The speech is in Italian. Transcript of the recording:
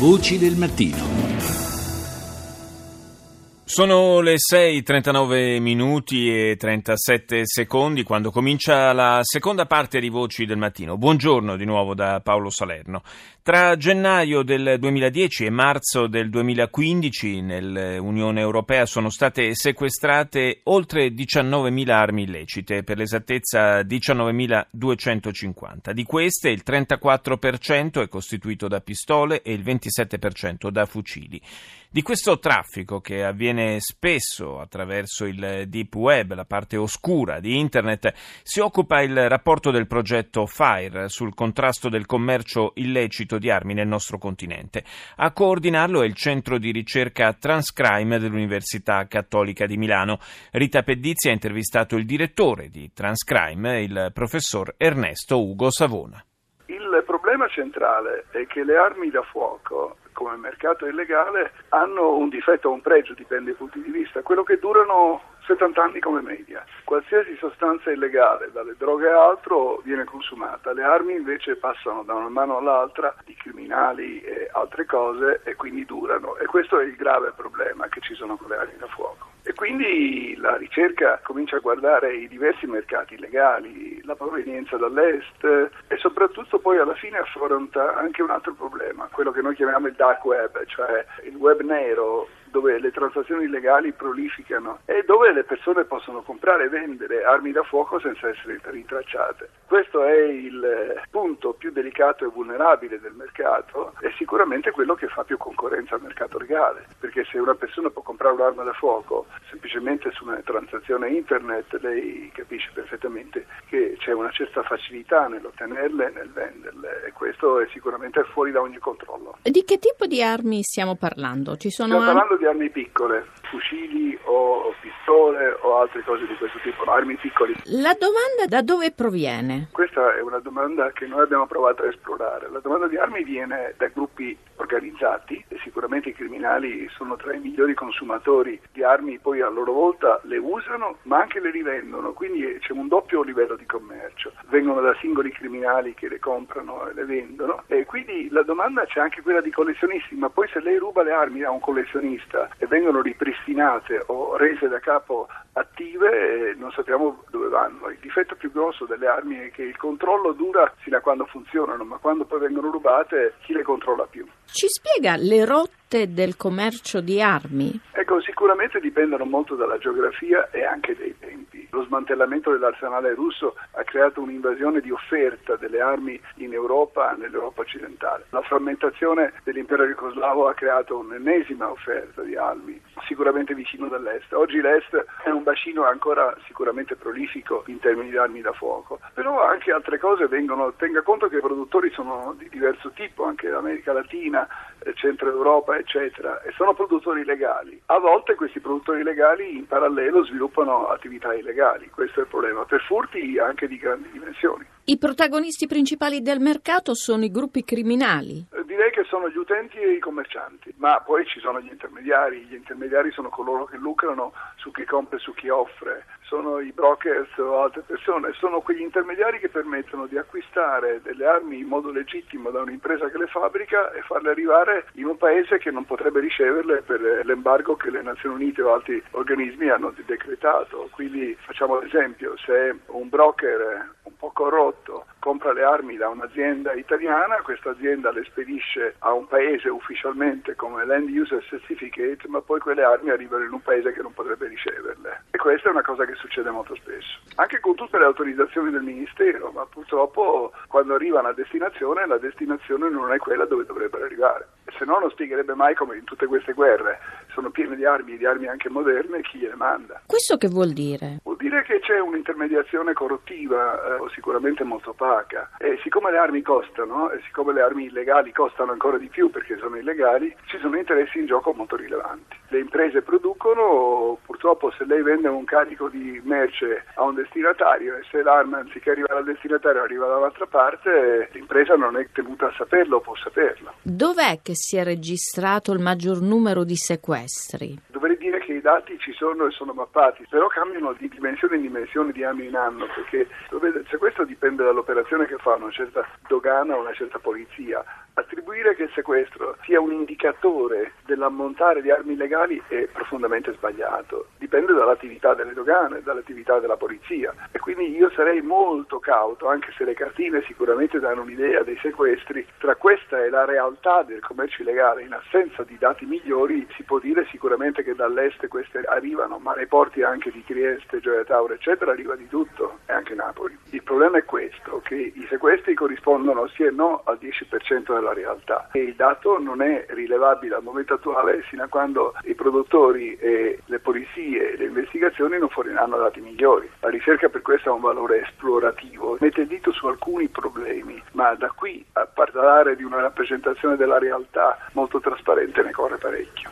Voci del mattino. Sono le 6:39 minuti e 37 secondi quando comincia la seconda parte di Voci del Mattino. Buongiorno di nuovo da Paolo Salerno. Tra gennaio del 2010 e marzo del 2015 nell'Unione Europea sono state sequestrate oltre 19.000 armi illecite, per l'esattezza 19.250. Di queste il 34% è costituito da pistole e il 27% da fucili. Di questo traffico, che avviene spesso attraverso il deep web, la parte oscura di internet, si occupa il rapporto del progetto FIRE sul contrasto del commercio illecito di armi nel nostro continente. A coordinarlo è il centro di ricerca Transcrime dell'Università Cattolica di Milano. Rita Pedizzi ha intervistato il direttore di Transcrime, il professor Ernesto Ugo Savona. Il problema centrale è che le armi da fuoco, come mercato illegale, hanno un difetto o un pregio, dipende dai punti di vista, quello che durano 70 anni come media. Qualsiasi sostanza illegale, dalle droghe a altro, viene consumata. Le armi invece passano da una mano all'altra, di criminali e altre cose, e quindi durano. E questo è il grave problema che ci sono con le armi da fuoco. E quindi la ricerca comincia a guardare i diversi mercati illegali, la provenienza dall'est e soprattutto poi alla fine affronta anche un altro problema, quello che noi chiamiamo il dark web, cioè il web nero, dove le transazioni illegali prolificano e dove le persone possono comprare e vendere armi da fuoco senza essere rintracciate. Questo è il punto più delicato e vulnerabile del mercato, è sicuramente quello che fa più concorrenza al mercato legale, perché se una persona può comprare un'arma da fuoco semplicemente su una transazione internet, lei capisce perfettamente che c'è una certa facilità nell'ottenerle e nel venderle, e questo è sicuramente fuori da ogni controllo. Di che tipo di armi stiamo parlando? Stiamo parlando di armi piccole, fucili o pistole o altre cose di questo tipo, armi piccole. La domanda da dove proviene? Questa è una domanda che noi abbiamo provato a esplorare. La domanda di armi viene da gruppi organizzati e sicuramente i criminali sono tra i migliori consumatori di armi, poi a loro volta le usano ma anche le rivendono, quindi c'è un doppio livello di commercio. Vengono da singoli criminali che le comprano e le vendono, e quindi la domanda c'è anche quella di collezionisti, ma poi se lei ruba le armi a un collezionista e vengono ripristinate o rese da capo attive, non sappiamo dove vanno. Il difetto più grosso delle armi è che il controllo dura fino a quando funzionano, ma quando poi vengono rubate chi le controlla più? Ci spiega le rotte del commercio di armi? Ecco, sicuramente dipendono molto dalla geografia e anche dai tempi. Lo smantellamento dell'arsenale russo ha creato un'invasione di offerta delle armi in Europa, nell'Europa occidentale. La frammentazione dell'impero jugoslavo ha creato un'ennesima offerta di armi, sicuramente vicino dall'est. Oggi l'est è un bacino ancora sicuramente prolifico in termini di armi da fuoco, però anche altre cose vengono. Tenga conto che i produttori sono di diverso tipo, anche l'America Latina, Centro Europa, eccetera, e sono produttori legali. A volte questi produttori legali in parallelo sviluppano attività illegali, questo è il problema, per furti anche di grandi dimensioni. I protagonisti principali del mercato sono i gruppi criminali? Direi che sono gli utenti e i commercianti, ma poi ci sono gli intermediari. Gli intermediari sono coloro che lucrano su chi compra e su chi offre, sono i brokers o altre persone, sono quegli intermediari che permettono di acquistare delle armi in modo legittimo da un'impresa che le fabbrica e farle arrivare in un paese che non potrebbe riceverle per l'embargo che le Nazioni Unite o altri organismi hanno decretato. Quindi facciamo l'esempio, se un broker un po' corrotto compra le armi da un'azienda italiana, questa azienda le spedisce a un paese ufficialmente come Land User Certificate, ma poi quelle armi arrivano in un paese che non potrebbe riceverle. E questa è una cosa che succede molto spesso, anche con tutte le autorizzazioni del Ministero, ma purtroppo quando arrivano a destinazione, la destinazione non è quella dove dovrebbero arrivare. Se no non spiegherebbe mai come in tutte queste guerre sono piene di armi anche moderne, chi le manda. Questo che vuol dire? Vuol dire che c'è un'intermediazione corruttiva o sicuramente molto opaca, e siccome le armi costano e siccome le armi illegali costano ancora di più perché sono illegali, ci sono interessi in gioco molto rilevanti. Le imprese producono, purtroppo se lei vende un carico di merce a un destinatario e se l'arma anziché arrivare al destinatario arriva da un'altra parte, l'impresa non è tenuta a saperlo o può saperlo. Dov'è che si è registrato il maggior numero di sequestri? Dovrei dire che i dati ci sono e sono mappati, però cambiano di dimensione in dimensione, di anno in anno, perché se questo dipende dall'operazione che fa una certa dogana o una certa polizia. Attribuire che il sequestro sia un indicatore dell'ammontare di armi illegali è profondamente sbagliato. Dipende dall'attività delle dogane, dall'attività della polizia, e quindi io sarei molto cauto, anche se le cartine sicuramente danno un'idea dei sequestri. Tra questa e la realtà del commercio illegale, in assenza di dati migliori, si può dire sicuramente che dall'est queste arrivano, ma nei porti anche di Trieste, Gioia Tauro, eccetera, arriva di tutto, e anche Napoli. Il problema è questo, che i sequestri corrispondono sì e no al 10% della realtà, e il dato non è rilevabile al momento attuale sino a quando i produttori e le polizie e le investigazioni non forniranno dati migliori. La ricerca per questo ha un valore esplorativo, mette il dito su alcuni problemi, ma da qui a parlare di una rappresentazione della realtà molto trasparente ne corre parecchio.